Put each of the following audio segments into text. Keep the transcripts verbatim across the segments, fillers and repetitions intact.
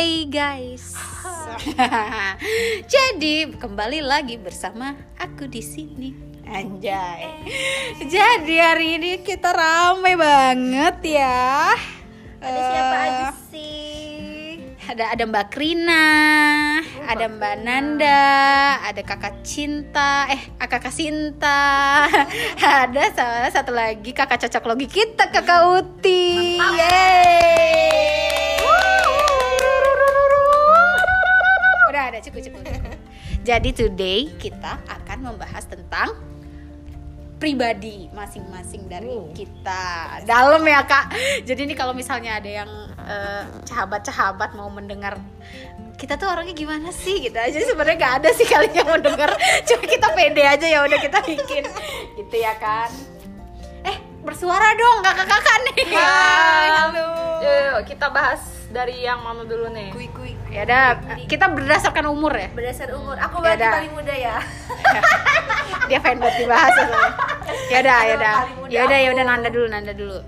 Hai guys. Jadi kembali lagi bersama aku di sini. Anjay. Jadi hari ini kita ramai banget ya. Ada uh, siapa aja sih? Ada ada Mbak Kerina, oh, ada Mbak Rina. Nanda, ada Kakak Cinta, eh Kakak Sinta. Ada salah satu lagi Kakak Cocok Logi kita, Kakak Uti. Yeay. Cukup-cukup. Jadi today kita akan membahas tentang pribadi masing-masing dari uh. kita. Dalam ya kak. Jadi ini kalau misalnya ada yang uh, sahabat-sahabat mau mendengar kita tuh orangnya gimana sih gitu aja, sebenarnya nggak ada sih kali yang mendengar. Cuma kita pede aja, ya udah kita bikin gitu ya kan. Eh bersuara dong kakak-kakak nih. Hai, halo. Yuk kita bahas. Dari yang mama dulu nih. Kui kui. Ya dah. Kita berdasarkan umur ya. Berdasarkan umur. Aku berarti paling muda ya. Dia pengen buat dibahas soalnya. Ya dah, ya dah. Ya dah, ya udah Nanda dulu, Nanda dulu.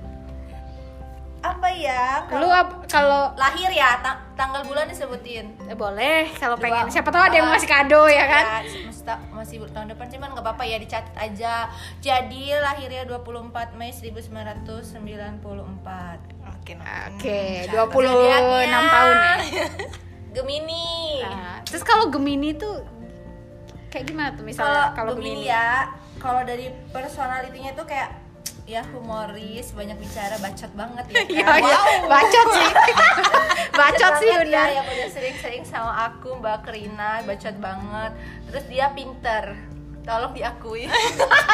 Apa ya? Lu kalau lahir ya, ta- tanggal bulan disebutin. Eh, boleh kalau pengen. Siapa tahu ada yang ngasih kado ya kan? Ya, masih tahun depan cuman enggak apa-apa ya, dicatat aja. Jadi lahirnya dua puluh empat Mei seribu sembilan ratus sembilan puluh empat. Oke, okay, hmm, dua puluh enam tahun ya. Gemini. Nah, terus kalau Gemini tuh kayak gimana tuh misalnya kalau Gemini, Gemini ya? Kalau dari personalitinya tuh kayak ya humoris, banyak bicara, bacot banget ya. Kan? Wow. Ya, bacot sih. bacot sih benar. Ya, udah sering-sering sama aku Mbak Kerina, bacot banget. Terus dia pinter. Tolong diakui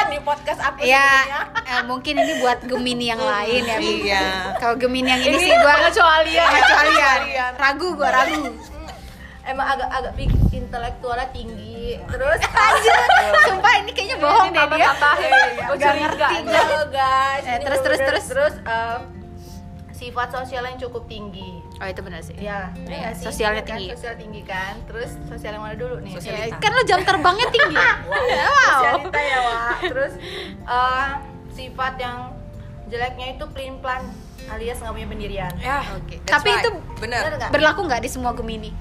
di podcast aku ya, eh, mungkin ini buat Gemini yang lain ya. Iya. Kalau Gemini yang ini, ini sih gue kecualian, kecualian. Ragu gue ragu. Emang agak-agak intelektualnya tinggi. Terus aja. Sumpah ini kayaknya bohong deh dia. Gak ngerti loh guys. Terus terus terus terus. Sifat sosial yang cukup tinggi. Oh itu benar sih. Ya, ya, ya sosialnya kan, tinggi. Sosial tinggi kan. Terus sosial yang mana dulu nih? Sosialita. Kan lo jam terbangnya tinggi. Wow. Sosialita ya Wak. Terus uh, sifat yang jeleknya itu pelin-pelan alias nggak punya pendirian. Ya. Oke. Okay. Tapi right. Itu benar. Berlaku nggak di semua Gemini?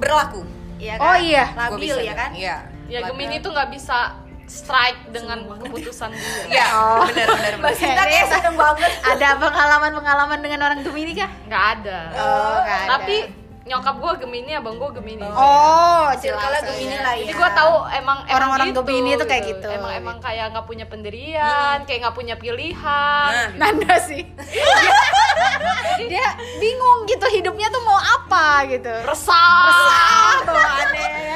Berlaku. Iya kan? Oh iya. Labil ya kan? Iya. Ya Gemini itu nggak bisa strike dengan senang keputusan dia. Iya, oh. benar-benar. Mbak Sinta kayak seneng banget. Ada pengalaman-pengalaman dengan orang Gemini kah? Nggak ada. Oh, nggak ada. Tapi nyokap gue Gemini, abang gue Gemini. Oh, circle-nya Gemini lah ya. Jadi gue tahu emang orang-orang gitu, Gemini itu kayak gitu. Emang emang kayak nggak punya pendirian, hmm. kayak nggak punya pilihan. Nah, gitu. Nanda sih. Dia bingung gitu hidupnya tuh mau apa gitu. Resah. Resah tuh aneh.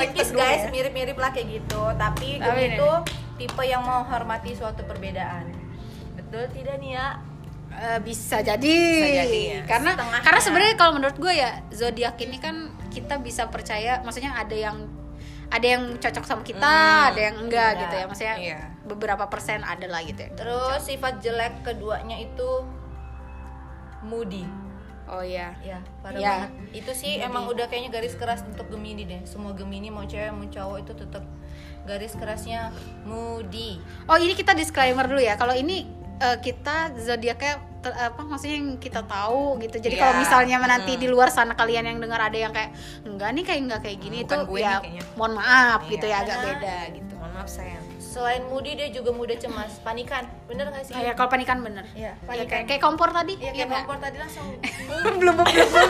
Tipis guys, ya? Mirip-mirip lah kayak gitu. Tapi Gemini itu tipe yang menghormati suatu perbedaan. Betul tidak nih ya? Uh, bisa jadi, bisa jadi ya. Karena setengahnya. Karena sebenarnya kalau menurut gue ya zodiak ini kan kita bisa percaya. Maksudnya ada yang ada yang cocok sama kita, hmm, ada yang enggak ya, gitu ya. Maksudnya iya. Beberapa persen ada lah gitu ya. Terus sifat jelek keduanya itu moody. Oh iya. Ya, parah ya. Banget. Itu sih Gemini. Emang udah kayaknya garis keras untuk Gemini deh. Semua Gemini mau cewek mau cowok itu tetap garis kerasnya moody. Oh, ini kita disclaimer dulu ya. Kalau ini uh, kita zodiaknya ter- apa maksudnya yang kita tahu gitu. Jadi yeah. Kalau misalnya nanti hmm. di luar sana kalian yang dengar ada yang kayak enggak nih kayak enggak kayak gini hmm, itu ya mohon maaf nah, gitu iya. Ya agak nah, beda gitu. Mohon maaf sayang. Selain moody dia juga mudah cemas, panikan, bener nggak sih? Iya, kalau panikan bener. Iya. Ya, kayak, kayak kompor tadi. Iya, kayak ya, kompor gak? Tadi langsung. belum belum belum.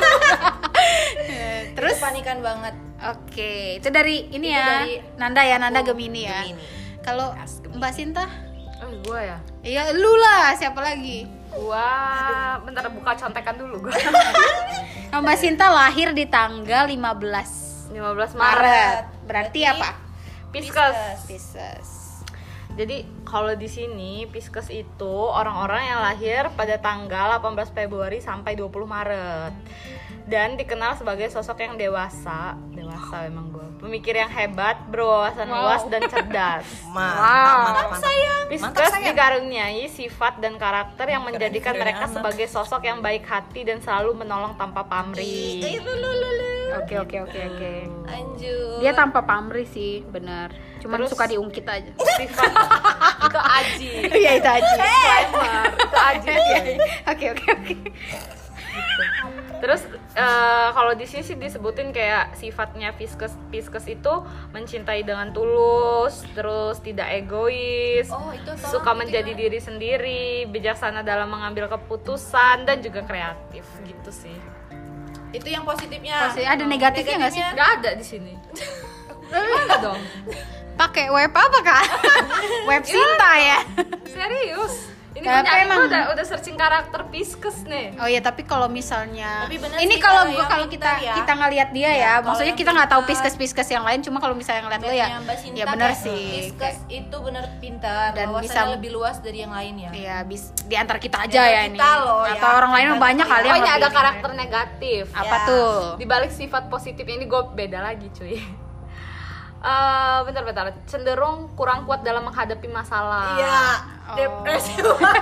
Terus itu panikan banget. Oke, itu dari ini itu ya. Dari Nanda ya, Nanda Gemini ya. Kalau Mbak Sinta? Oh, gua ya. Iya, lu lah. Siapa lagi? Wah, bentar buka contekan dulu gua. Mbak Sinta lahir di tanggal lima belas Maret. Berarti apa? Pisces. Pisces. Jadi kalau di sini Pisces itu orang-orang yang lahir pada tanggal delapan belas Februari sampai dua puluh Maret dan dikenal sebagai sosok yang dewasa, dewasa memang gue, pemikir yang hebat, berwawasan luas wow. dan cerdas. Mantap, wow. sayang. Pisces dikaruniai sifat dan karakter yang menjadikan keren, mereka keren sebagai sosok yang baik hati dan selalu menolong tanpa pamrih. Oke oke oke oke. Lanjut. Dia tanpa pamrih sih, benar. Cuman terus, suka diungkit aja. Sifat itu aji. Iya itu aji. Itu aji. Oke oke oke. Terus Uh, kalau di sini sih disebutin kayak sifatnya Pisces, Pisces itu mencintai dengan tulus, terus tidak egois, oh, itu suka menjadi gimana? Diri sendiri, bijaksana dalam mengambil keputusan, dan juga kreatif gitu sih. Itu yang positifnya. Positif. Ada negatifnya nggak sih? Nggak ada di sini. Ada dong. Pakai web apa kak? Web Sinta ya? Serius? Ini kan udah udah searching karakter Pisces nih. Oh iya, tapi kalau misalnya tapi ini kalau gua kalau kita ya. Kita ngelihat dia ya, ya maksudnya kita nggak tahu Pisces-Pisces yang lain, cuma kalau misalnya ngelihat lo ya ya benar sih. Pisces itu benar pintar, dan bisa lebih luas dari yang lain ya. Iya, bis di antar kita aja ya, ya ini. Loh, atau ya. Orang lain banyak, banyak kali yang. Oh, ini ada karakter negatif. Ya. Apa tuh? Di balik sifat positif ini gua beda lagi, cuy. Uh, bentar-bentar, cenderung kurang kuat dalam menghadapi masalah. Iya, oh. Depresi banget.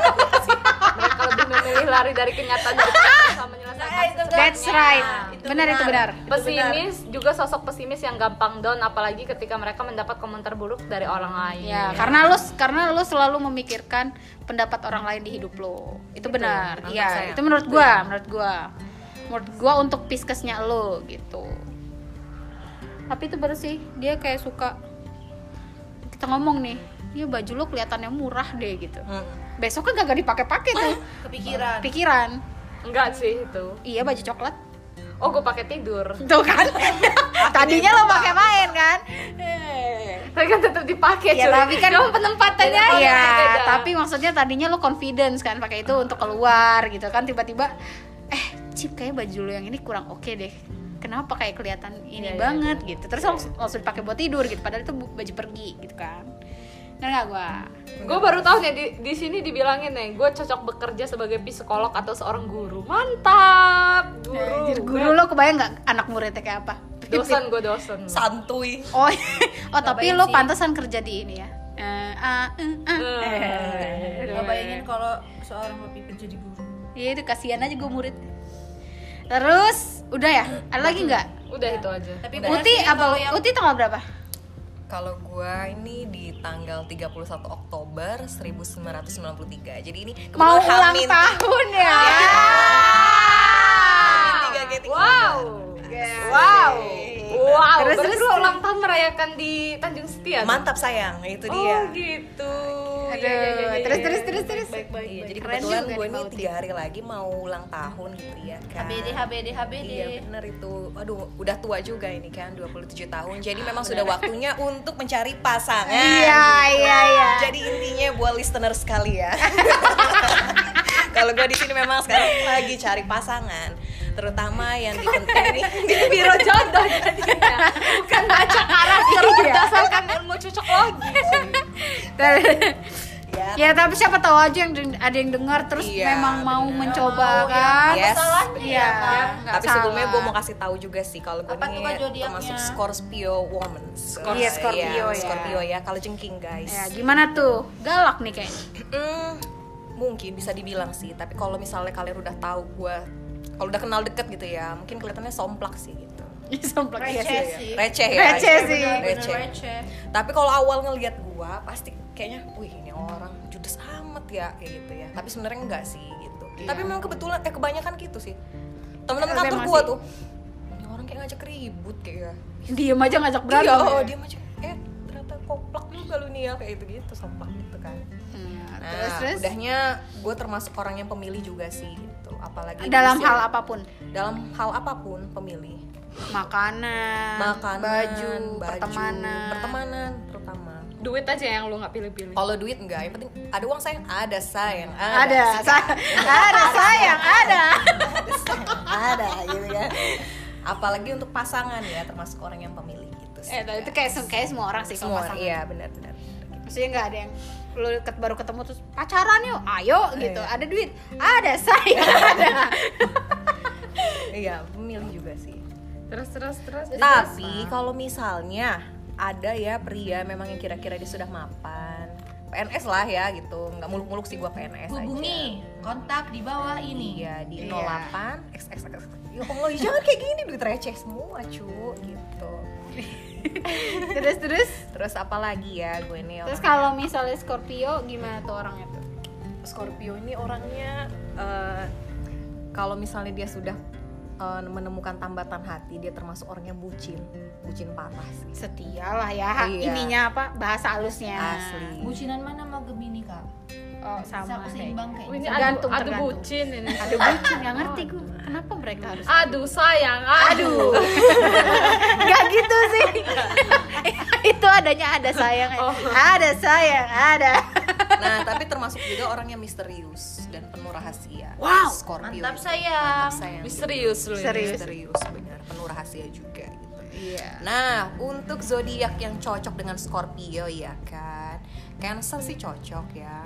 Mereka lebih memilih lari dari kenyataan daripada menyelesaikan sesuatu. That's right, itu benar, benar itu benar. Pesimis itu benar. Juga sosok pesimis yang gampang down, apalagi ketika mereka mendapat komentar buruk dari orang lain. Ya, ya. Karena lu karena lu selalu memikirkan pendapat orang lain di hidup lo. Itu gitu, benar. Iya, itu menurut gua, menurut gua. Menurut gua untuk Pisces-nya lo gitu. Tapi itu baru sih, dia kayak suka kita ngomong nih, dia baju lo kelihatannya murah deh gitu. hmm. Besoknya gak dipakai-pakai tuh. Kepikiran Pikiran Enggak sih itu. Iya, baju coklat. Oh, gue pakai tidur. Tuh kan. Tadinya lo pakai main kan. Tapi kan tetap dipakai ya, tapi kan penempatannya ya. Tapi maksudnya tadinya lo confidence kan pakai itu untuk keluar gitu kan. Tiba-tiba Eh, Cip kayaknya baju lo yang ini kurang oke okay deh, kenapa kayak kelihatan ini ya, banget ya, gitu. Terus langsung, langsung dipakai buat tidur gitu, padahal itu baju pergi gitu kan. Bener gak gue? Gue baru tahu nih di, di sini dibilangin nih, gue cocok bekerja sebagai psikolog atau seorang guru. Mantap, guru. Anjir, guru lo kebayang nggak anak muridnya kayak apa? Dosen, gue dosen. Santuy. Oh, oh tapi lo pantesan kerja di ini ya. Gue bayangin kalau seorang mau pipit jadi guru. Iya itu kasihan aja gue murid. Terus udah ya? Ada lagi nggak? Udah itu aja. Tapi Uti apa? Yang... Uti tanggal berapa? Kalau gua ini di tanggal tiga puluh satu Oktober seribu sembilan ratus sembilan puluh tiga. Jadi ini mau ulang Hamin. Tahun ya. Wow. Wow. Wow. Wow. Terus terus ulang tahun merayakan di Tanjung Setia. Mantap sayang, itu dia. Oh gitu. Aduh, ya, ya, ya, ya, terus, ya, terus terus terus baik, baik, iya, baik. Jadi kebetulan gue ini tiga hari lagi mau ulang tahun gitu ya kan. H B D H B D H B D. Iya bener itu. Aduh, udah tua juga ini kan, dua puluh tujuh tahun. Jadi memang sudah waktunya untuk mencari pasangan. Iya iya iya. Jadi intinya buat listener sekali ya. Kalau gue di sini memang sekarang lagi cari pasangan, terutama yang dikenal di biro jodoh jadinya. Bukan baca karakter berdasarkan ilmu cocok logi. Ya, ya tapi siapa tahu aja yang ada yang dengar terus iya, memang bener. Mau mencoba oh, kan? Iya, yes. Iya. Kan? Tapi sebelumnya gue mau kasih tahu juga sih kalau gue nih termasuk Scorpio woman. Scor- iya Scorpio ya. ya. Scorpio ya. Kalau jengking guys. Ya, gimana tuh? Galak nih kayaknya. Mm, mungkin bisa dibilang sih. Tapi kalau misalnya kalian udah tahu gue, kalau udah kenal deket gitu ya, mungkin kelihatannya somplak sih gitu. Somplak receh ya, sih. Receh ya. Receh sih. Receh. Receh. Tapi kalau awal ngelihat gue pasti kayaknya, wih ini orang judes amat ya kayak gitu ya. Tapi sebenarnya enggak sih gitu. Iya. Tapi memang kebetulan eh kebanyakan gitu sih. Temen-temen kantor gua tuh, ini orang kayak ngajak ribut kayak. Diem aja ngajak berantem. Iya, oh, diem aja. Eh, ternyata koplak juga lu nih ya kayak gitu-gitu, somplak gitu kan. Hmm, nah, terus, terus udahnya gua termasuk orang yang pemilih juga sih gitu. Apalagi dalam hal apapun. Dalam hal apapun pemilih. Makanan, Makanan baju, baju, pertemanan, pertemanan terutama. Duit aja yang lu nggak pilih-pilih. Kalau duit enggak, yang penting ada uang sayang, ada sayang, ada, ada, sayang. ada sayang, ada, ada, sayang. ada, gitu ya. Apalagi untuk pasangan ya, termasuk orang yang pemilih gitu. Sih, eh, ya. Itu kayak kayak semua orang sih kalau pasangan. Iya, benar-benar. Maksudnya nggak ada yang lu baru ketemu terus pacaran yuk, ayo gitu. Iya. Ada duit, ada sayang, ada. Iya, pemilih juga sih. Terus terus terus. Tapi kalau misalnya ada ya pria memang yang kira-kira dia sudah mapan, P N S lah ya gitu, nggak muluk-muluk sih gua P N S. Hubungi aja. Kontak di bawah ini ya di nol delapan xxx. Ya Allah, jangan kayak gini, duit receh semua cu gitu. Terus terus terus apalagi ya gue ini. Terus kalau misalnya Scorpio gimana tuh orangnya tuh? Scorpio ini orangnya uh, kalau misalnya dia sudah uh, menemukan tambatan hati, dia termasuk orang yang bucin, bucin parah sih. Setialah ya, iya. Ininya apa bahasa halusnya. Asli. Bucinan mana sama Gemini kak? Oh, sama seimbang kayak ini. Tergantung, aduh, aduh bucin ini. Aduh bucin, nggak ngerti gue kenapa mereka harus. Aduh sayang, aduh. Nggak gitu sih. Itu adanya ada sayang, oh. ada sayang, ada. Nah, tapi termasuk juga orang yang misterius dan penuh rahasia. Wow, Scorpio. Mantap sayang. Mantap sayang. Misterius loh. Serius. Misterius benar, penuh rahasia juga gitu. Iya. Nah, untuk zodiak yang cocok dengan Scorpio ya kan. Cancer sih cocok ya.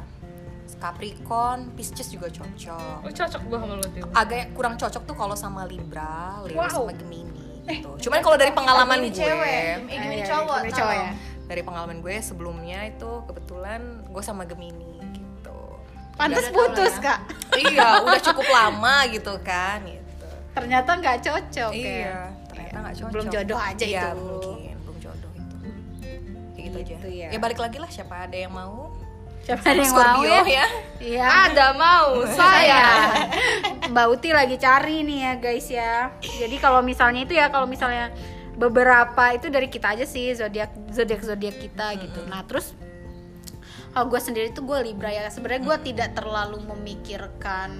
Capricorn, Pisces juga cocok. Oh, cocok gua sama lu tuh. Agak kurang cocok tuh kalau sama Libra, Leo wow. sama Gemini gitu. Eh, Cuman kalau dari pengalaman gue, cewek, eh, Gemini cowok, Gemini cowok ya. Dari pengalaman gue sebelumnya itu kebetulan gue sama Gemini gitu. Pantes putus ya. Kak. Iya, udah cukup lama gitu kan. Gitu. Ternyata nggak cocok. Iya, ya. Ternyata nggak cocok. Belum jodoh aja ya, itu. Mungkin belum jodoh itu. Kayak gitu, gitu aja. Ya. Ya balik lagi lah, siapa ada yang mau? Siapa ada yang Scorpio, mau ya? Iya. Ada mau saya. Mbak Uti lagi cari nih ya guys ya. Jadi kalau misalnya itu ya kalau misalnya beberapa itu dari kita aja sih zodiak zodiak zodiak kita mm-hmm. gitu. Nah terus kalau gue sendiri tuh gue Libra ya. Sebenarnya gue mm-hmm. tidak terlalu memikirkan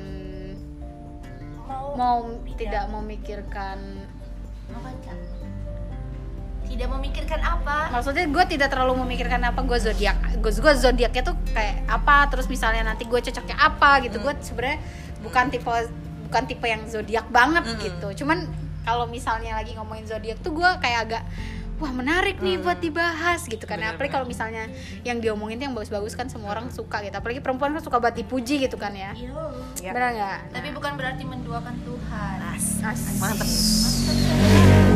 mau, mau tidak memikirkan apa? Tidak memikirkan apa? Maksudnya gue tidak terlalu memikirkan apa gue zodiak gue gue zodiaknya tuh kayak apa? Terus misalnya nanti gue cocoknya apa gitu? Mm-hmm. Gue sebenarnya bukan tipe bukan tipe yang zodiak banget mm-hmm. gitu. Cuman kalau misalnya lagi ngomongin zodiak tuh gue kayak agak wah menarik nih buat dibahas gitu kan. Bener, apalagi kalau misalnya yang diomongin yang bagus-bagus kan semua orang suka gitu. Apalagi perempuan kan suka banget dipuji gitu kan ya. Iya. Benar nggak? Nah. Tapi bukan berarti menduakan Tuhan. As, as, mantep.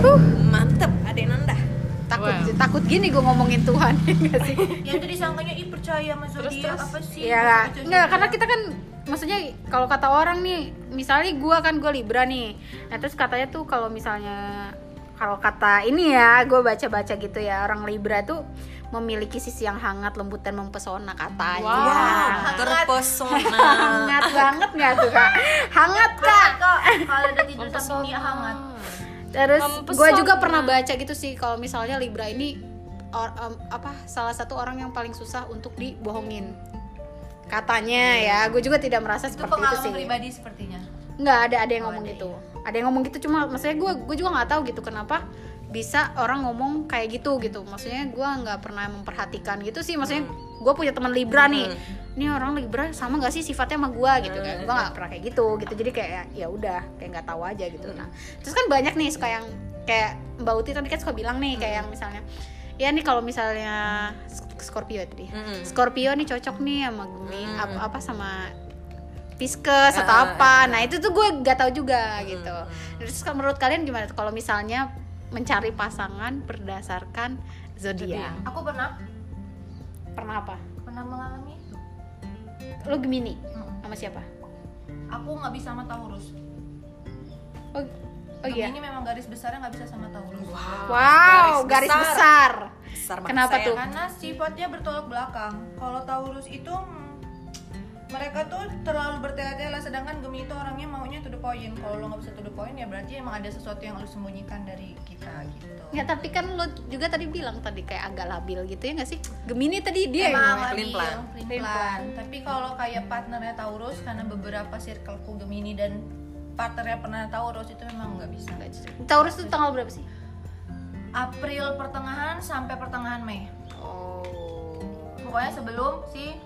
Uh, mantep. Ade Nanda. Takut wow. takut gini gue ngomongin Tuhan nggak sih? Yang tadi sangkanya ih percaya sama zodiak apa sih? Iya. Nggak, karena kita kan maksudnya kalau kata orang nih, misalnya gue kan gue Libra nih, nah terus katanya tuh kalau misalnya kalau kata ini ya, gue baca-baca gitu ya, orang Libra tuh memiliki sisi yang hangat, lembut dan mempesona katanya. Wow, ya. Terpesona. Hangat banget nggak tuh kak? Hangat kak. Kalau ada tidur tapi dia hangat. Terus gue juga pernah baca gitu sih, kalau misalnya Libra ini or, um, apa salah satu orang yang paling susah untuk dibohongin. Katanya ya, gue juga tidak merasa itu seperti itu sih. Itu pengalaman pribadi sepertinya? Nggak, ada ada yang oh, ngomong ada gitu ya. Ada yang ngomong gitu, cuma maksudnya gue gue juga nggak tahu gitu kenapa bisa orang ngomong kayak gitu gitu. Maksudnya gue nggak pernah memperhatikan gitu sih. Maksudnya hmm. gue punya teman Libra nih, hmm. ini orang Libra sama nggak sih sifatnya sama gue gitu kan? Gue nggak pernah kayak gitu gitu. Jadi kayak ya udah kayak nggak tahu aja gitu. Hmm. Nah, terus kan banyak nih suka yang kayak Mbak Uti tadi kan suka bilang nih kayak hmm. yang misalnya ya nih kalau misalnya Scorpio tadi, mm-hmm. Scorpio nih cocok nih sama Gemini, mm-hmm. apa, apa sama Pisces atau apa. Nah itu tuh gue nggak tahu juga mm-hmm. gitu. Terus menurut kalian gimana tuh kalau misalnya mencari pasangan berdasarkan zodiak? Aku pernah, pernah apa? Pernah mengalami. Lo Gemini mm-hmm. sama siapa? Aku nggak bisa sama Taurus. Oh, oh iya. Gemini memang garis besarnya nggak bisa sama Taurus. Wow, wow garis, garis besar. besar. Kenapa tuh? Karena sifatnya bertolak belakang. Kalau Taurus itu mereka tuh terlalu bertele-tele, sedangkan Gemini itu orangnya maunya to the point. Kalau lo nggak bisa to the point ya berarti emang ada sesuatu yang lo sembunyikan dari kita gitu. Ya tapi kan lo juga tadi bilang tadi kayak agak labil gitu ya nggak sih? Gemini tadi dia emang labil, pelin-pelan. Tapi kalau kayak partnernya Taurus, karena beberapa circleku Gemini dan partnernya pernah Taurus itu memang nggak bisa. Taurus itu tanggal berapa sih? April pertengahan sampai pertengahan Mei. Oh. Pokoknya sebelum si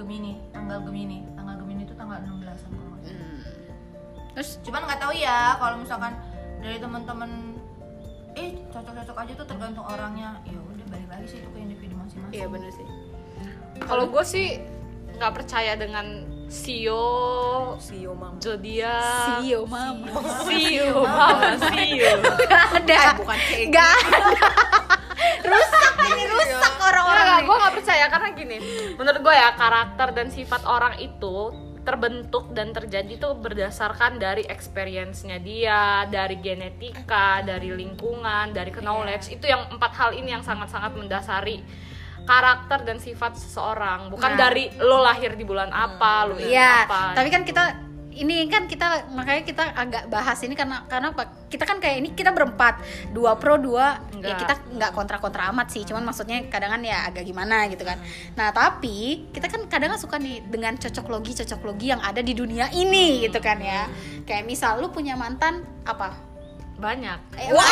Gemini, tanggal Gemini. Tanggal Gemini itu tanggal enam belasan kalau enggak. Hmm. Terus cuman enggak tahu ya kalau misalkan dari teman-teman eh cocok-cocok aja tuh tergantung orangnya. Ya udah balik lagi sih itu ke individu masing-masing. Iya benar sih. Kalau gue sih enggak percaya dengan Sio, Sio Mama, Jodia, Sio Mama, Sio Mama, Sio, nggak ada, bukan C, nggak ada, rusak ini rusak orang-orang. Nggak, gue nggak percaya karena gini, menurut gue ya karakter dan sifat orang itu terbentuk dan terjadi tuh berdasarkan dari experience-nya dia, dari genetika, dari lingkungan, dari knowledge. Itu yang empat hal ini yang sangat-sangat mendasari karakter dan sifat seseorang, bukan nah. dari lo lahir di bulan apa, lo ini ya, apa. Tapi kan kita ini kan kita makanya kita agak bahas ini karena karena kita kan kayak ini kita berempat dua pro dua enggak. Ya kita nggak kontra-kontra amat sih, cuman maksudnya kadang kan ya agak gimana gitu kan. Nah tapi kita kan kadang kan suka nih dengan cocok logi cocok logi yang ada di dunia ini hmm. gitu kan ya. Kayak misal lu punya mantan apa? Banyak. Eh, wow.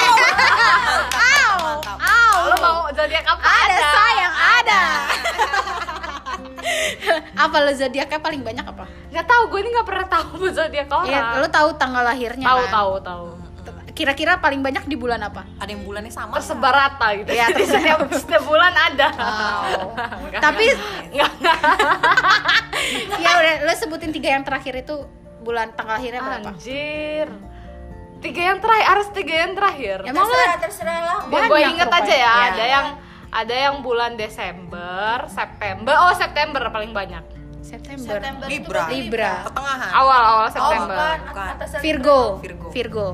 Aw, aw. Lu mau zodiak apa? Ada, ada. sayang ada. Apa lo zodiaknya paling banyak apa? Nggak tahu, gue ini nggak pernah tahu zodiak orang. Iya, lo tahu tanggal lahirnya? Tahu, kan? tahu, tahu. Kira-kira paling banyak di bulan apa? Ada yang bulannya sama? Tersebar rata gitu. Ya, terus setiap, setiap bulan ada. Wow. Tapi nggak. Ya udah, lo sebutin tiga yang terakhir itu bulan tanggal lahirnya berapa? Anjir. Tiga yang terakhir, harus tiga yang terakhir. Emang terserah, terserah lah. Gue inget aja ya, ya. Ada yang Ada yang bulan Desember, September. Oh, September paling banyak. September. September Libra. Libra. Pertengahan. Awal-awal September. Oh, bukan. Bukan. Virgo. Virgo. Virgo.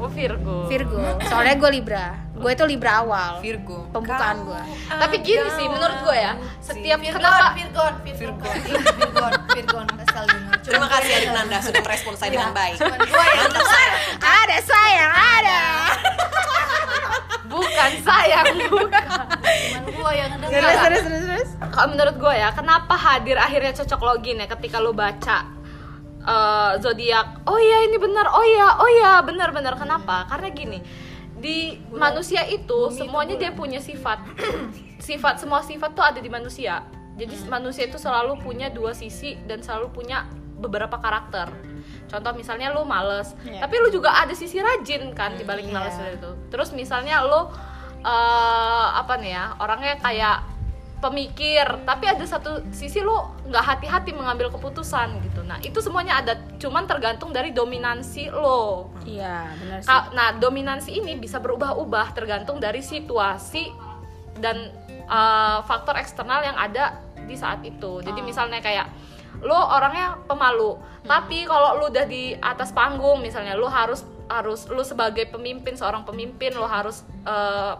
Oh, Virgo. Virgo. Soalnya gue Libra. Gue itu Libra awal. Virgo. Pembukaan gue. Tapi gini sih menurut gue ya, setiap Virgo, kenapa Virgo, Virgo, Virgo, Virgo kesel dengar. Terima kasih Mbak Nanda sudah merespon saya dengan baik. Mantap saya. Ada sayang, ada. Bukan sayang, bukan. Cuman gue yang dengar. Terus, terus, terus, terus. Kalau menurut gue ya, kenapa hadir akhirnya cocok logi nih ketika lo baca uh, zodiak? Oh iya ini benar, oh iya, oh iya benar-benar. Kenapa? Karena gini, di bulan, manusia itu semuanya itu dia punya sifat, sifat semua sifat tuh ada di manusia. Jadi hmm. manusia itu selalu punya dua sisi dan selalu punya beberapa karakter. Contoh misalnya lo males, yeah. tapi lo juga ada sisi rajin kan di balik yeah. males itu. Terus misalnya lo uh, apa nih ya, orangnya kayak pemikir, tapi ada satu sisi lo nggak hati-hati mengambil keputusan gitu. Nah itu semuanya ada, cuman tergantung dari dominansi lo. Iya yeah, benar sih. Nah dominansi ini bisa berubah-ubah tergantung dari situasi dan uh, faktor eksternal yang ada di saat itu. Jadi oh. misalnya kayak lo orangnya pemalu, hmm. tapi kalau lo udah di atas panggung misalnya, lo harus harus lo sebagai pemimpin, seorang pemimpin, lo harus uh,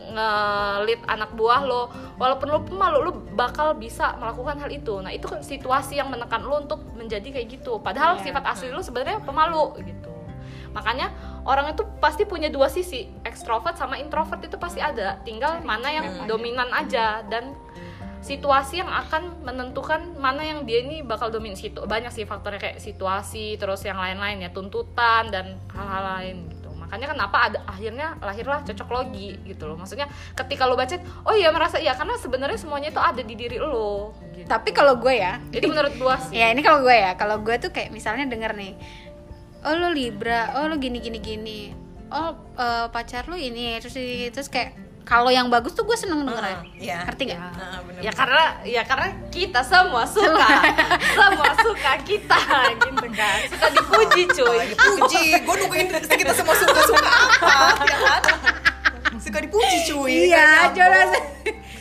nge-lead anak buah lo, walaupun lo pemalu, lo bakal bisa melakukan hal itu. Nah itu kan situasi yang menekan lo untuk menjadi kayak gitu, padahal yeah. sifat asli lo sebenarnya pemalu gitu. Makanya orang itu pasti punya dua sisi, ekstrovert sama introvert itu pasti ada, tinggal mana yang memang dominan aja dan situasi yang akan menentukan mana yang dia ini bakal domin. Situ banyak sih faktornya kayak situasi, terus yang lain-lain ya, tuntutan dan hal-hal lain gitu. Makanya kenapa ada akhirnya lahirlah cocok logi gitu loh. Maksudnya ketika lo baca, oh iya merasa iya, karena sebenarnya semuanya itu ada di diri lo gitu. Tapi kalau gue ya, jadi menurut gue sih ya ini kalau gue ya, kalau gue tuh kayak misalnya denger nih, oh lo Libra, oh lo gini gini gini, oh uh, pacar lo ini terus terus kayak. Kalau yang bagus tuh gue seneng dengerin, uh, yeah, ngerti nggak? Yeah, uh, ya karena ya karena kita semua suka, semua suka kita, gitu kan? Suka dipuji cuy, dipuji. Gue nungguin kita semua suka suka apa? Ya kan? Suka dipuji cuy. Iya, jelas.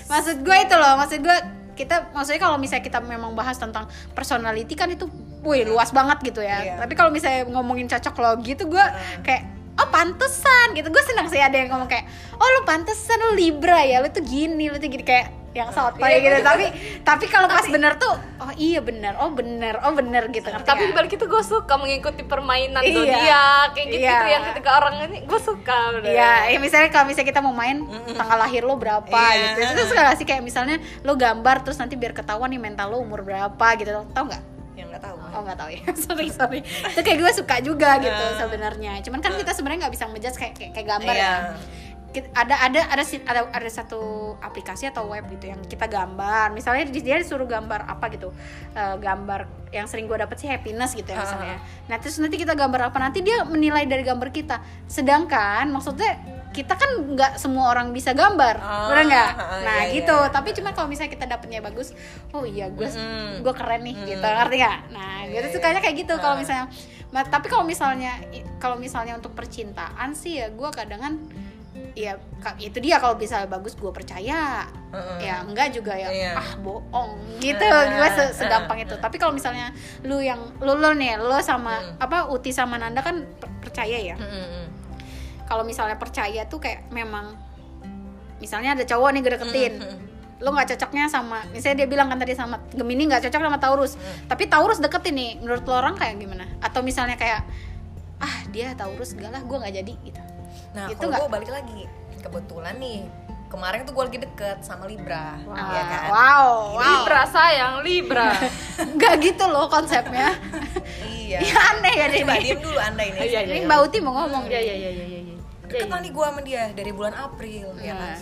Maksud gue itu loh, maksud gue kita, maksudnya kalau misalnya kita memang bahas tentang personality kan itu, wih luas banget gitu ya. Yeah. Tapi kalau misalnya ngomongin cocok logi tuh gue uh. kayak, oh pantesan gitu, gue senang sih ada yang ngomong kayak, oh lu pantesan lu Libra ya, lu tuh gini, lu tuh gini, kayak yang sotoy iya, gitu. Tapi tapi kalau pas bener tuh, oh iya bener, oh bener, oh bener gitu. Tapi dibalik itu gue suka mengikuti permainan iya, zodiak kayak gitu, iya. gitu yang ketika orang ini gue suka bener. Iya, ya misalnya kalau misalnya kita mau main mm-mm. tanggal lahir lo berapa iya. gitu, itu suka gak sih kayak misalnya lo gambar terus nanti biar ketahuan nih mental lo umur berapa gitu, tau nggak? Yang nggak tahu, oh nggak tahu ya, sorry sorry. Itu kayak gue suka juga gitu yeah. sebenarnya. Cuman kan kita sebenarnya nggak bisa ngejudge kayak, kayak kayak gambar yeah. ya. Ada ada ada ada ada satu aplikasi atau web gitu yang kita gambar. Misalnya dia disuruh gambar apa gitu, uh, gambar yang sering gue dapet sih happiness gitu ya misalnya. Uh-huh. Nah terus nanti kita gambar apa, nanti dia menilai dari gambar kita. Sedangkan maksudnya kita kan nggak semua orang bisa gambar, oh, bener nggak? Nah iya, gitu. Iya. Tapi cuma kalau misalnya kita dapetnya bagus, oh iya gue mm. gue keren nih, mm. gitu, ngerti nggak? Nah, iya, gitu sukanya kayak gitu. Iya. Kalau misalnya, tapi kalau misalnya, kalau misalnya untuk percintaan sih ya gue kadang-kadang ya itu dia, kalau bisa bagus gue percaya, uh-uh. ya enggak juga ya yeah. ah bohong gitu, uh-uh. gue segampang uh-uh. itu. Tapi kalau misalnya lu yang lu lo nih, lo sama uh-uh. apa Uti sama Nanda kan percaya ya. Uh-uh. Kalau misalnya percaya tuh kayak memang misalnya ada cowok nih gue deketin, mm-hmm. lo nggak cocoknya sama, misalnya dia bilang kan tadi sama Gemini nggak cocok sama Taurus, hmm. tapi Taurus deketin nih, menurut lo orang kayak gimana? Atau misalnya kayak ah dia Taurus gak lah, gue nggak jadi gitu. Nah itu kalau gue balik lagi, kebetulan nih kemarin tuh gue lagi deket sama Libra, wow, ya kan? Wow, wow. Libra sayang Libra, nggak gitu loh konsepnya. Iya. Ya, aneh ya deh. Coba diem dulu anda ini. Iya, iya, ini Mbak Uti mau ngomong. Iya iya iya iya. Ya, ya. Deket ya, ya. nih gue sama dia dari bulan April, hmm. ya kan?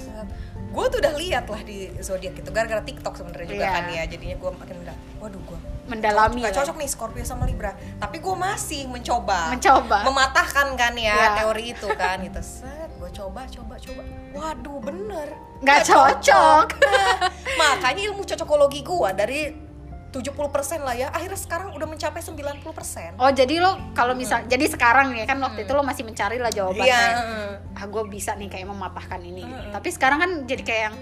Gue tuh udah lihat lah di zodiak itu gara-gara TikTok sebenarnya juga yeah. kan ya, jadinya gue makin mendalami. Waduh gue mendalami. Gak cocok nih Scorpio sama Libra, tapi gue masih mencoba, mencoba, mematahkan kan ya yeah. teori itu kan gitu. Set, gue coba, coba, coba. Waduh bener, nggak cocok. Nah, makanya ilmu cocokologi gue dari tujuh puluh persen lah ya, akhirnya sekarang udah mencapai sembilan puluh persen. Oh jadi lo kalau misal, hmm. jadi sekarang nih kan waktu hmm. itu lo masih mencari lah jawabannya. Yeah. Ah gue bisa nih kayak memapahkan ini. Hmm. Tapi sekarang kan jadi kayak yang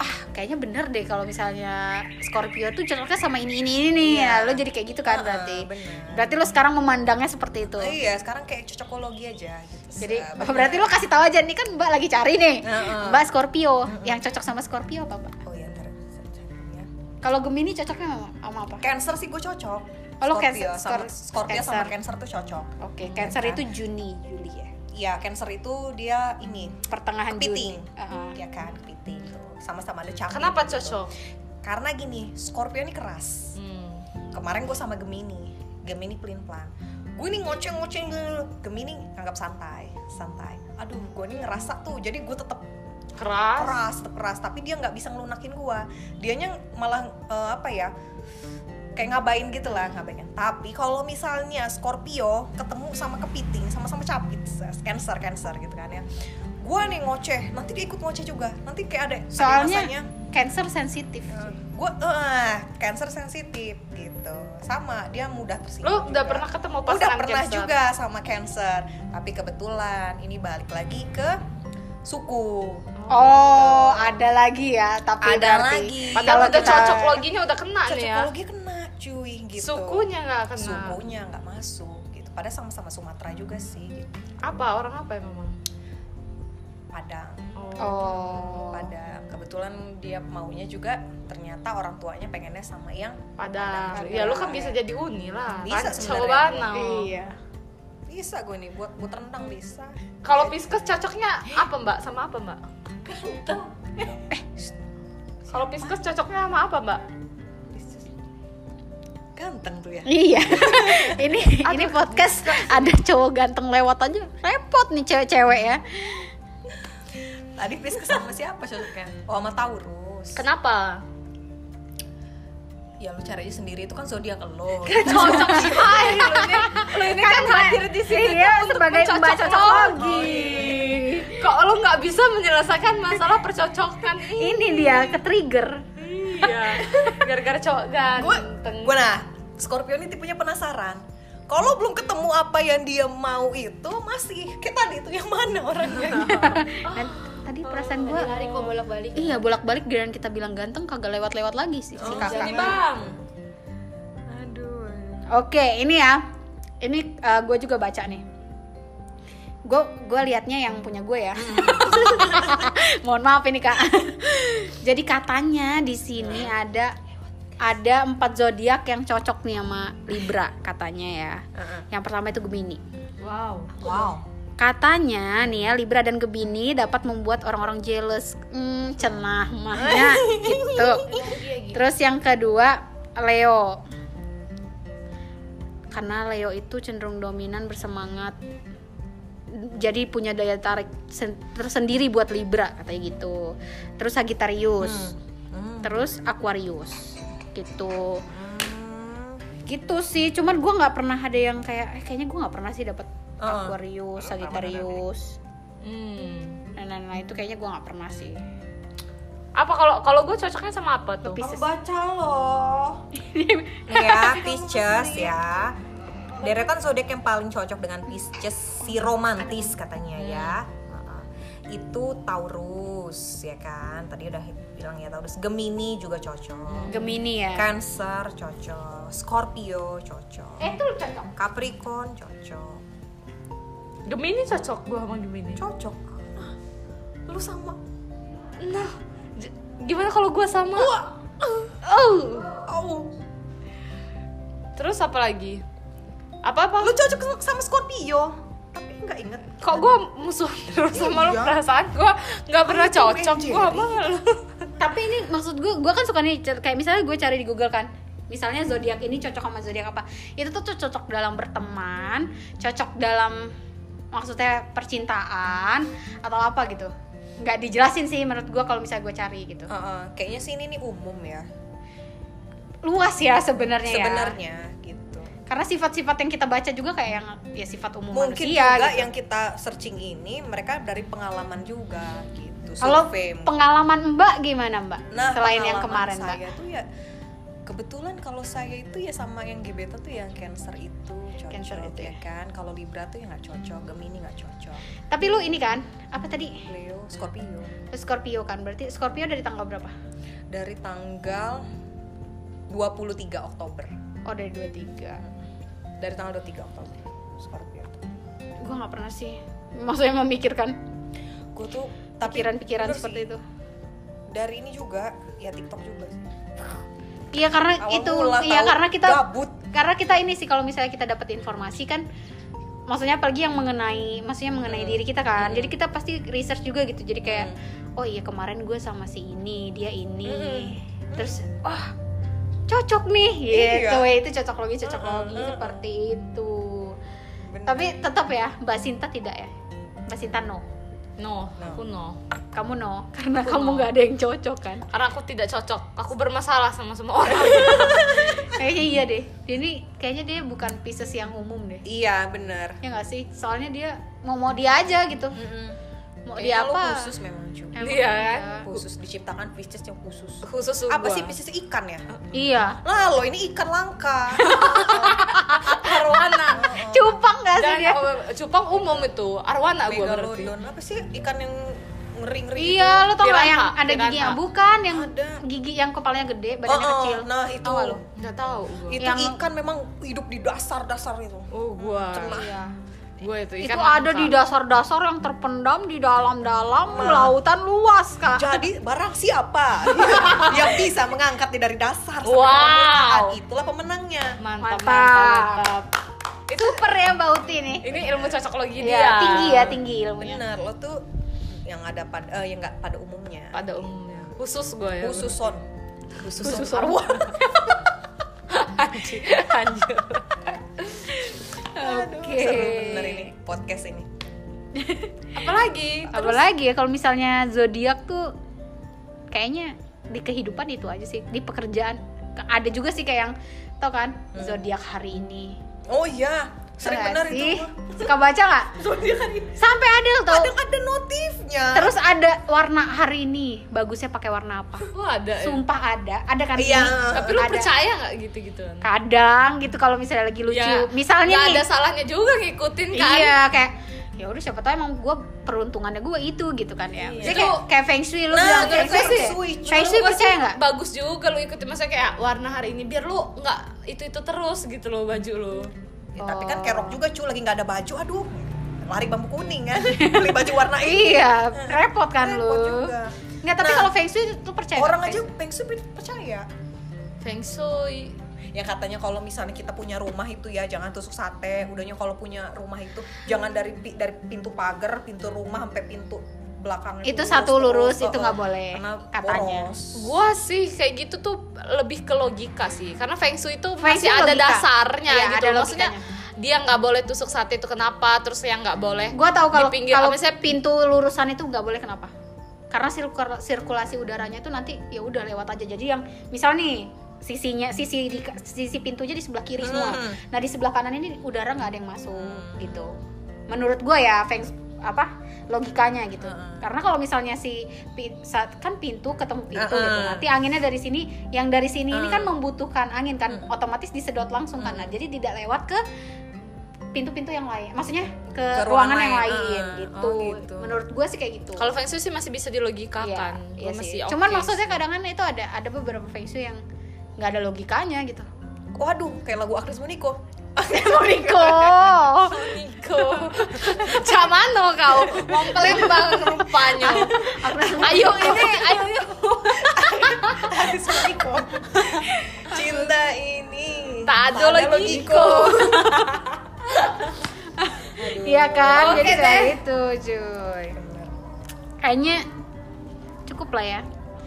ah kayaknya bener deh kalau misalnya Scorpio tuh cocoknya sama ini ini ini nih. Yeah. Ya, lo jadi kayak gitu kan uh, berarti. Bener. Berarti lo sekarang memandangnya seperti itu. Uh, iya sekarang kayak cocokologi aja. Gitu. Jadi uh, berarti lo kasih tahu aja nih kan Mbak lagi cari nih uh, uh. Mbak Scorpio uh, uh. yang cocok sama Scorpio apa Mbak? Oh, iya. Kalau Gemini cocoknya sama apa? Cancer sih gue cocok. Oh, lo Cancer sama Scorpio sama Cancer tuh cocok. Oke, okay. Cancer itu Juni, Juli ya. Iya, Cancer itu dia ini pertengahan kepiting. Juni. Uh-huh. Ya kan, kepiting tuh. Sama-sama ada cakep. Kenapa gitu cocok? Karena gini, Scorpio ini keras. Hmm. Kemarin gue sama Gemini, Gemini pelin-pelan. Gue ini ngoceng-ngoceng, Gemini anggap santai, santai. Aduh, gue ini ngerasa tuh, jadi gue tetap keras, keras, keras, tapi dia nggak bisa ngelunakin gua. Dianya malah uh, apa ya, kayak ngabain gitu lah, ngabain. Tapi kalau misalnya Scorpio ketemu sama kepiting, sama-sama capit, Cancer, Cancer gitu kan ya. Gua nih ngoceh, nanti dia ikut ngoceh juga. Nanti kayak ada soalnya ada Cancer sensitif. Uh, gua uh, Cancer sensitif gitu. Sama, dia mudah tersinggung. Lu udah juga pernah ketemu pasangan Cancer? Udah pernah Cancer juga sama Cancer. Tapi kebetulan ini balik lagi ke suku. Oh, gitu. Ada lagi ya, tapi ada lagi. Padahal udah cocok loginya udah kena nih ya. Cocok logi kena, cuy, gitu. Sukunya nggak kena. Sukunya nggak masuk, gitu. Padahal sama-sama Sumatera juga sih. Gitu. Apa orang apa ya, Mama? Padang. Oh. Padang. Kebetulan dia maunya juga ternyata orang tuanya pengennya sama yang Padang. Padang. Ya lu kan bisa jadi uni lah. Bisa sebenarnya. Iya. Bisa gue nih buat buat rendang bisa. Kalau Pisces cocoknya apa Mbak? Sama apa Mbak? Kentang. Eh. Kalau Pisces cocoknya sama apa Mbak? Ganteng tuh ya. Iya. ini aduh, ini podcast Pisces. Ada cowok ganteng lewat aja. Repot nih cewek-cewek ya. Tadi Pisces sama siapa cocoknya? Oh sama Taurus. Kenapa? Ya lu cari aja sendiri, itu kan zodiak lo. Cocok sih. Lu ini, lu ini kan, kan hadir di sini iya, untuk sebagai Mbak Cocok Logi. Kok lu enggak bisa menyelesaikan masalah percocokan ini? Ini dia ketrigger. Iya. Gara-gara cowok ganteng. Gua nah, Scorpio ini tipenya penasaran. Kalau belum ketemu apa yang dia mau itu masih kita tadi itu yang mana orangnya. Tadi perasaan gue hari kok bolak-balik. Iya, bolak-balik giliran kita bilang ganteng kagak lewat-lewat lagi sih oh, si Kakak. Jadi Bang. Aduh. Oke, ini ya. Ini uh, gue juga baca nih. Gue gue liatnya yang punya gue ya. Mohon maaf ini Kak. Jadi katanya di sini hmm. ada ada empat zodiak yang cocok nih sama Libra katanya ya. Uh-uh. Yang pertama itu Gemini. Wow. Wow. Katanya nih ya, Libra dan Gemini dapat membuat orang-orang jealous, hmm, cenah mahnya gitu. Terus yang kedua Leo, karena Leo itu cenderung dominan, bersemangat, jadi punya daya tarik sen- tersendiri buat Libra katanya gitu. Terus Sagittarius, hmm. Hmm. terus Aquarius gitu. Hmm. Gitu sih, cuman gue nggak pernah ada yang kayak, eh, kayaknya gue nggak pernah sih dapat Aquarius, Sagittarius, hmm. nah, nah, nah itu kayaknya gue nggak pernah sih. Apa kalau kalau gue cocoknya sama apa tuh? Kamu baca loh. Ya Pisces ya. Deretan zodiak yang paling cocok dengan Pisces si romantis katanya ya. Itu Taurus ya kan. Tadi udah bilang ya Taurus. Gemini juga cocok. Gemini ya. Cancer cocok. Scorpio cocok. Eh itu cocok. Capricorn cocok. Gemini cocok, gue sama Gemini. Cocok. Lu sama. Nah, Gimana kalau gue sama? Oh. Oh. Terus apa lagi? Apa-apa? Lu cocok sama Scorpio. Tapi gak inget. Kok gue musuh terus sama lu, perasaan gue gak pernah cocok. Gue sama lu. Tapi ini maksud gue, gue kan suka nih, kayak misalnya gue cari di Google kan, misalnya zodiak ini cocok sama zodiak apa. Itu tuh cocok dalam berteman, cocok dalam maksudnya percintaan atau apa gitu. Nggak dijelasin sih menurut gue kalau misalnya gue cari gitu. Uh, uh, kayaknya sih ini nih umum ya. Luas ya sebenarnya. Sebenarnya ya, gitu. Karena sifat-sifat yang kita baca juga kayak yang ya sifat umum mungkin manusia. Mungkin juga gitu, yang kita searching ini mereka dari pengalaman juga gitu. Kalau pengalaman Mbak gimana Mbak? Nah, selain yang kemarin Mbak. Saya tuh ya, kebetulan kalau saya itu ya sama yang gebeta tuh yang Cancer itu cocok, Cancer itu ya kan. Kalau Libra tuh ya nggak cocok, Gemini nggak cocok. Tapi lu ini kan apa tadi? Leo, Scorpio. Scorpio kan, berarti Scorpio dari tanggal berapa? Dari tanggal dua puluh tiga Oktober. Oh dari dua puluh tiga. Dari tanggal dua puluh tiga Oktober Scorpio. Gue nggak pernah sih, maksudnya memikirkan. Gue tuh pikiran-pikiran seperti sih, itu. Dari ini juga ya TikTok juga sih. Iya karena awal itu, iya karena kita gabut. Karena kita ini sih kalau misalnya kita dapat informasi kan, maksudnya apalagi yang mengenai, maksudnya mengenai hmm. diri kita kan, hmm. jadi kita pasti research juga gitu, jadi kayak hmm. oh iya kemarin gue sama si ini, dia ini, hmm. terus wah oh, cocok nih, gitu iya. Itu cocok logi, cocok logi hmm. seperti itu. Bener. Tapi tetap ya, Mbak Sinta tidak ya, Mbak Sinta no. No, no, aku no. Kamu no, karena aku kamu no. Gak ada yang cocok kan? Karena aku tidak cocok, aku bermasalah sama semua orang. Kayaknya iya deh, dia ini kayaknya dia bukan Pisces yang umum deh. Iya benar. Ya nggak sih, soalnya dia mau mau dia aja gitu. Mm-hmm. Mau kayaknya dia apa? Khusus memang juga. Iya kan? Khusus diciptakan Pisces yang khusus. Khusus juga. Apa sih Pisces ikan ya? Uh-huh. Iya. Lah lo ini ikan langka. Arwana, cupang nggak sih dia? Cupang umum itu, arwana gue berarti. Apa sih ikan yang ngering-ngering? Iya, itu? Lo tau nggak yang ada gigi yang bukan, yang ada. Gigi yang kepalanya gede, badannya oh, oh, kecil. Nah itu oh, lo nggak tahu. Itu yang ikan memang hidup di dasar-dasar itu. Oh gue. Iya. Gue itu ikan. Itu ada besar. Di dasar-dasar yang terpendam di dalam-dalam nah. Lautan luas kak. Jadi barang siapa yang bisa mengangkatnya dari dasar sampai permukaan, wow. Itulah pemenangnya. Mantap. Mantap. Mantap. Itu super ya Mbak Uti nih. Ini ilmu cocok logi dia. Ya, tinggi ya, tinggi ilmunya. Benar, lo tuh yang ada pada eh, yang enggak pada umumnya. Pada umumnya. Khusus gue ya. Khususon. Khususon. Khusus arwah. Anjir, anjir. Oke, okay. Seru bener ini podcast ini. Apalagi, terus... apalagi ya kalau misalnya zodiak tuh kayaknya di kehidupan itu aja sih, di pekerjaan. Ada juga sih kayak yang tau kan, hmm. zodiak hari ini. Oh iya, sering benar itu. Suka baca enggak? Zodiak hari ini. Sampai ada tau. Ada ada notifnya. Terus ada warna hari ini, bagusnya pakai warna apa? Oh, ada. Sumpah ya. ada. Ada kan iya. Ini. Tapi lu ada. Percaya enggak gitu-gituan? Kadang gitu kalau misalnya lagi lucu. Ya. Misalnya gak nih. Ada salahnya juga ngikutin kan. Iya, kayak ya udah siapa tahu emang gue peruntungannya gue itu gitu kan ya. Iya. Jadi kayak, kayak feng shui lu nah, bilang feng shui. Feng shui, feng shui percaya enggak? Bagus juga lu ikutin masa kayak warna hari ini biar lu enggak itu-itu terus gitu lo baju lu. Ya, oh. Tapi kan kerok juga cu, lagi gak ada baju, aduh lari bambu kuning kan, beli baju warna ini. Iya, repot kan lu. Repot juga. Nggak, tapi nah, kalau feng shui itu percaya. Orang aja feng shui percaya. Feng shui. Ya katanya kalau misalnya kita punya rumah itu ya jangan tusuk sate. Udahnya kalau punya rumah itu jangan dari dari pintu pagar, pintu rumah sampai pintu belakangnya. Itu lurus, satu lurus, lurus itu nggak uh, boleh katanya. Gue sih kayak gitu tuh lebih ke logika sih, karena feng shui itu feng masih ada logika. Dasarnya ya, gitu. Ada maksudnya dia nggak boleh tusuk sate itu kenapa? Terus yang nggak boleh. Gue tahu kalau kalau misalnya pintu lurusan itu nggak boleh kenapa? Karena sirkulasi udaranya itu nanti ya udah lewat aja. Jadi yang misal nih sisinya sisi di, sisi pintunya di sebelah kiri hmm. semua. Nah di sebelah kanan ini udara nggak ada yang masuk hmm. gitu. Menurut gue ya feng apa logikanya gitu uh-uh. Karena kalau misalnya si kan pintu ketemu pintu uh-uh. gitu nanti anginnya dari sini yang dari sini uh-uh. ini kan membutuhkan angin kan uh-uh. otomatis disedot langsung uh-uh. kan nah, jadi tidak lewat ke pintu-pintu yang lain maksudnya ke, ke ruangan, ruangan yang lain uh, gitu. Oh, gitu menurut gue sih kayak gitu kalau feng shui sih masih bisa dilogikakan yeah, iya masih okay cuman maksudnya kadang-kadang itu ada ada beberapa feng shui yang nggak ada logikanya gitu waduh kayak lagu Agnes Moniko Moniko Moniko Camano kau ngompelin bang rupanya ayo ini ayo yuk Habis logiko. Cinta ini tak ada logiko. Iya kan, okay, jadi kayak deh. Itu cuy. Bener. Kayaknya cukup lah ya.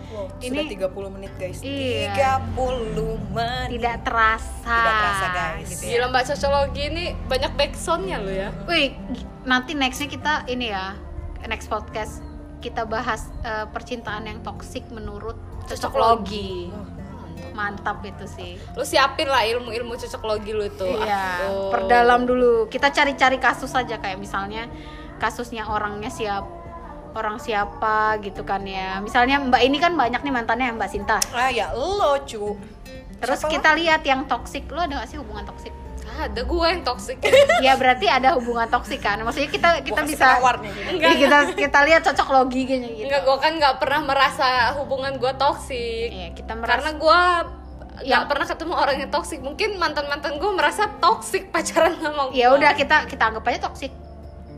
Wow, ini sudah tiga puluh menit guys. Iya. tiga puluh menit. Tidak terasa. Tidak terasa guys. Gitu ya. Gila Mbak Cocok Logi ini banyak backsoundnya lo ya. Wih, nanti nextnya kita ini ya, next podcast kita bahas uh, percintaan yang toksik menurut Cocok Logi. Mantap itu sih. Lu siapin lah ilmu-ilmu cocok logi lu tuh. Iya. Aduh. Perdalam dulu. Kita cari-cari kasus aja, kayak misalnya kasusnya orangnya siap orang siapa gitu kan ya. Misalnya Mbak ini kan banyak nih mantannya Mbak Sinta. Ah ya lo cu. Terus siapa kita lah? Lihat yang toksik. Lu ada gak sih hubungan toksik? Ada gue yang toksik. Ya berarti ada hubungan toksik kan. Maksudnya kita kita bukan bisa gitu. Ya, kita kita lihat cocok loginya gitu. Enggak, gue kan nggak pernah merasa hubungan gue toksik. Iya, kita merasa... Karena gue nggak ya. pernah ketemu orang yang toksik. Mungkin mantan mantan gue merasa toksik pacaran sama gue. Ya udah kita kita anggap aja toksik.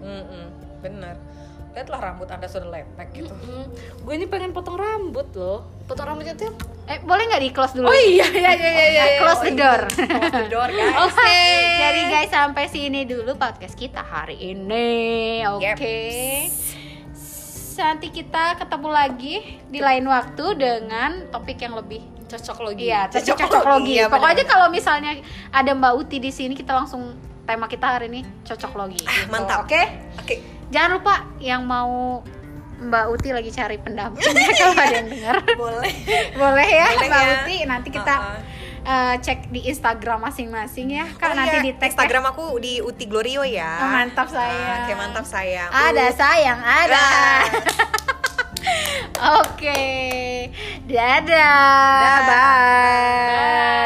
Mm-mm, bener. Lihatlah rambut anda sudah lepek gitu. Mm-mm. Gue ini pengen potong rambut loh. Potong rambutnya tuh. Eh, boleh nggak di close dulu? Oh iya iya iya iya. Close the door. Close the door guys. Oke. Okay. Jadi guys sampai sini dulu podcast kita hari ini. Oke. Okay. Yep. Nanti kita ketemu lagi di lain waktu dengan topik yang lebih cocok logi. Iya, cocok cocok logi. Ya, pokoknya kalau misalnya ada Mbak Uti di sini kita langsung tema kita hari ini cocok logi. Ah, gitu. Mantap. Oke. Okay? Oke. Okay. Jangan lupa yang mau Mbak Uti lagi cari pendampingnya kalau ada yang dengar. Boleh. Boleh ya boleh Mbak ya. Uti, nanti kita uh-uh. uh, cek di Instagram masing-masing ya. Kan oh, nanti iya. di tag Instagram aku di Uti Glorio ya. Oh, mantap sayang. Oke, ah, mantap sayang. Ada uh. sayang, ada. Ah. Oke. Okay. Dadah. Dadah. Bye. Bye.